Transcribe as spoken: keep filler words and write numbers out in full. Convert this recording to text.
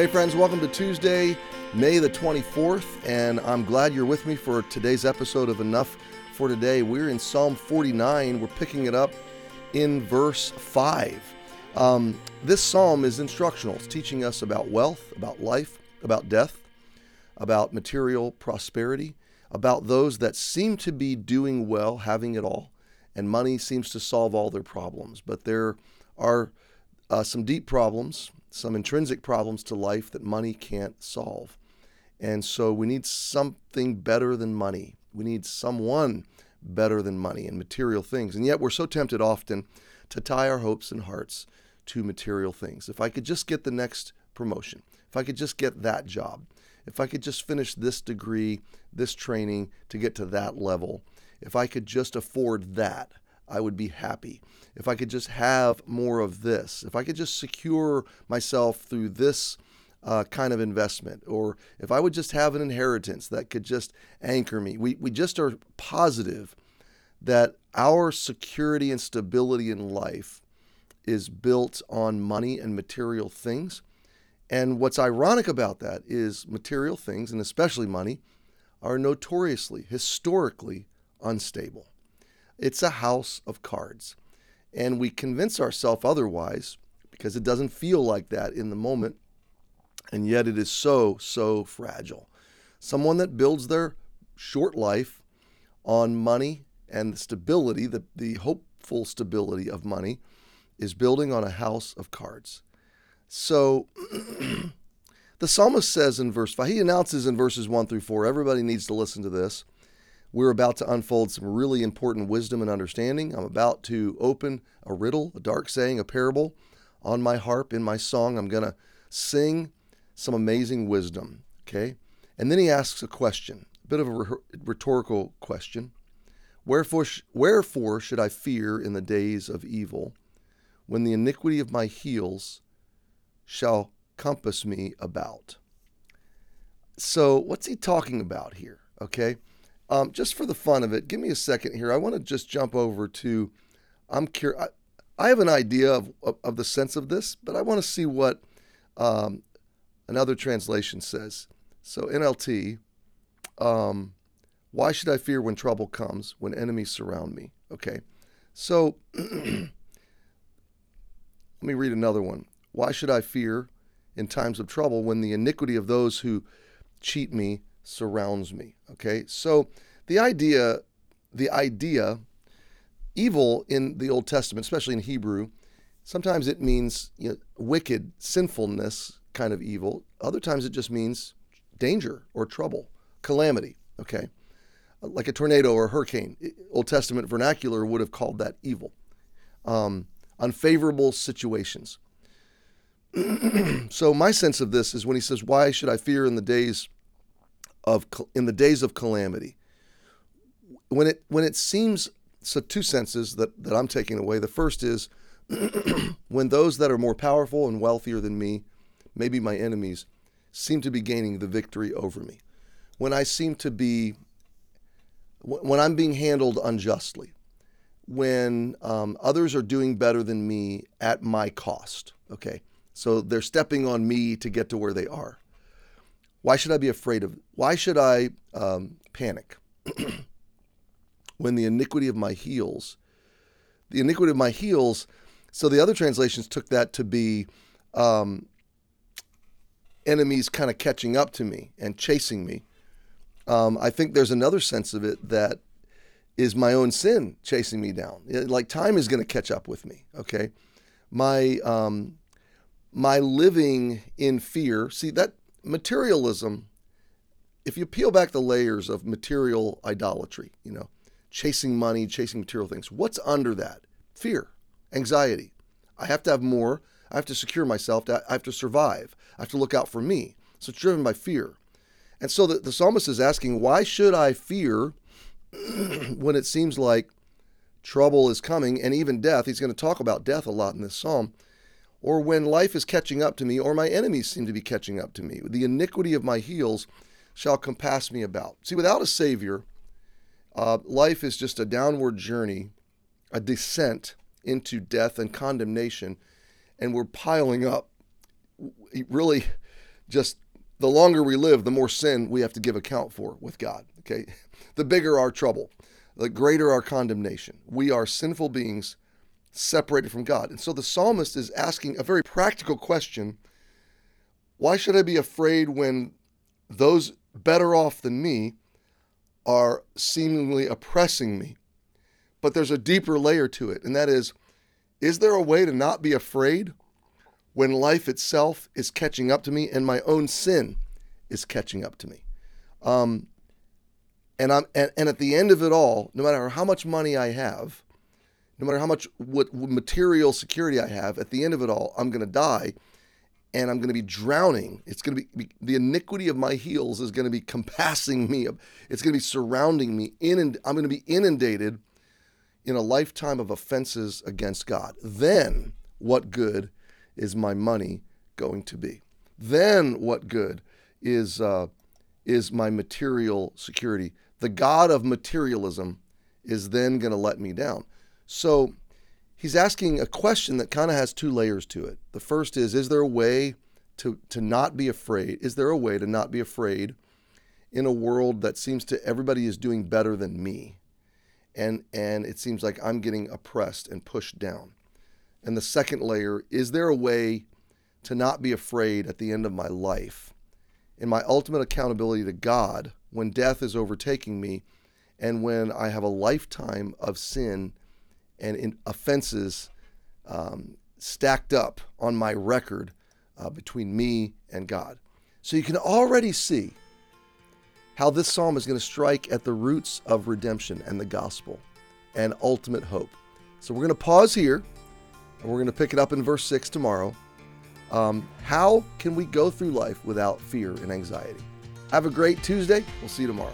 Hey friends, welcome to Tuesday, May the twenty-fourth, and I'm glad you're with me for today's episode of Enough for Today. We're in Psalm forty-nine. We're picking it up in verse five. Um, this psalm is instructional. It's teaching us about wealth, about life, about death, about material prosperity, about those that seem to be doing well, having it all, and money seems to solve all their problems. But there are uh, some deep problems, some intrinsic problems to life that money can't solve. And so we need something better than money. We need someone better than money and material things. And yet we're so tempted often to tie our hopes and hearts to material things. If I could just get the next promotion, if I could just get that job, if I could just finish this degree, this training to get to that level, if I could just afford that, I would be happy. If I could just have more of this, if I could just secure myself through this uh, kind of investment, or if I would just have an inheritance that could just anchor me. We, we just are positive that our security and stability in life is built on money and material things. And what's ironic about that is material things, and especially money, are notoriously, historically unstable. It's a house of cards, and we convince ourselves otherwise because it doesn't feel like that in the moment, and yet it is so, so fragile. Someone that builds their short life on money and the stability, the, the hopeful stability of money, is building on a house of cards. So the psalmist says in verse five, he announces in verses one through four, everybody needs to listen to this. We're about to unfold some really important wisdom and understanding. I'm about to open a riddle, a dark saying, a parable. On my harp, in my song, I'm going to sing some amazing wisdom, okay? And then he asks a question, a bit of a rhetorical question. Wherefore, wherefore should I fear in the days of evil, when the iniquity of my heels shall compass me about? So what's he talking about here, okay? Um, just for the fun of it, give me a second here. I want to just jump over to, I'm curious, I, I have an idea of, of, of the sense of this, but I want to see what um, another translation says. So N L T, um, why should I fear when trouble comes, when enemies surround me? Okay, so let me read another one. Why should I fear in times of trouble when the iniquity of those who cheat me surrounds me? Okay, so the idea, the idea, evil in the Old Testament, especially in Hebrew, sometimes it means, you know, wicked, sinfulness kind of evil. Other times it just means danger or trouble, calamity, okay? Like a tornado or a hurricane. Old Testament vernacular would have called that evil. Um, unfavorable situations. So my sense of this is when he says, why should I fear in the days of in the days of calamity, when it when it seems, so two senses that, that I'm taking away. The first is when those that are more powerful and wealthier than me, maybe my enemies, seem to be gaining the victory over me. When I seem to be, when I'm being handled unjustly, when um, others are doing better than me at my cost, okay? So they're stepping on me to get to where they are. Why should I be afraid of, why should I um, panic when the iniquity of my heels, the iniquity of my heels, so the other translations took that to be um, enemies kind of catching up to me and chasing me. Um, I think there's another sense of it that is my own sin chasing me down. It, like time is going to catch up with me, okay? My, um, my living in fear, see that, materialism, if you peel back the layers of material idolatry, you know, chasing money, chasing material things, what's under that? Fear, anxiety. I have to have more. I have to secure myself. I have to survive. I have to look out for me. So it's driven by fear. And so the, the psalmist is asking, why should I fear when it seems like trouble is coming and even death? He's going to talk about death a lot in this psalm. Or when life is catching up to me, or my enemies seem to be catching up to me. The iniquity of my heels shall compass me about. See, without a Savior, uh, life is just a downward journey, a descent into death and condemnation, and we're piling up really just the longer we live, the more sin we have to give account for with God, okay? The bigger our trouble, the greater our condemnation. We are sinful beings separated from God. And so the psalmist is asking a very practical question. Why should I be afraid when those better off than me are seemingly oppressing me? But there's a deeper layer to it, and that is, is there a way to not be afraid when life itself is catching up to me and my own sin is catching up to me? Um, and, I'm, and, and at the end of it all, no matter how much money I have, no matter how much what, what material security I have, at the end of it all, I'm going to die and I'm going to be drowning. It's going to be, the iniquity of my heels is going to be compassing me. It's going to be surrounding me. Inund- I'm going to be inundated in a lifetime of offenses against God. Then what good is my money going to be? Then what good is uh, is my material security? The God of materialism is then going to let me down. So he's asking a question that kind of has two layers to it. The first is, is there a way to, to not be afraid? Is there a way to not be afraid in a world that seems to everybody is doing better than me? And and it seems like I'm getting oppressed and pushed down. And the second layer, is there a way to not be afraid at the end of my life in my ultimate accountability to God when death is overtaking me and when I have a lifetime of sin and in offenses um, stacked up on my record uh, between me and God? So you can already see how this psalm is going to strike at the roots of redemption and the gospel and ultimate hope. So we're going to pause here, and we're going to pick it up in verse six tomorrow. Um, how can we go through life without fear and anxiety? Have a great Tuesday. We'll see you tomorrow.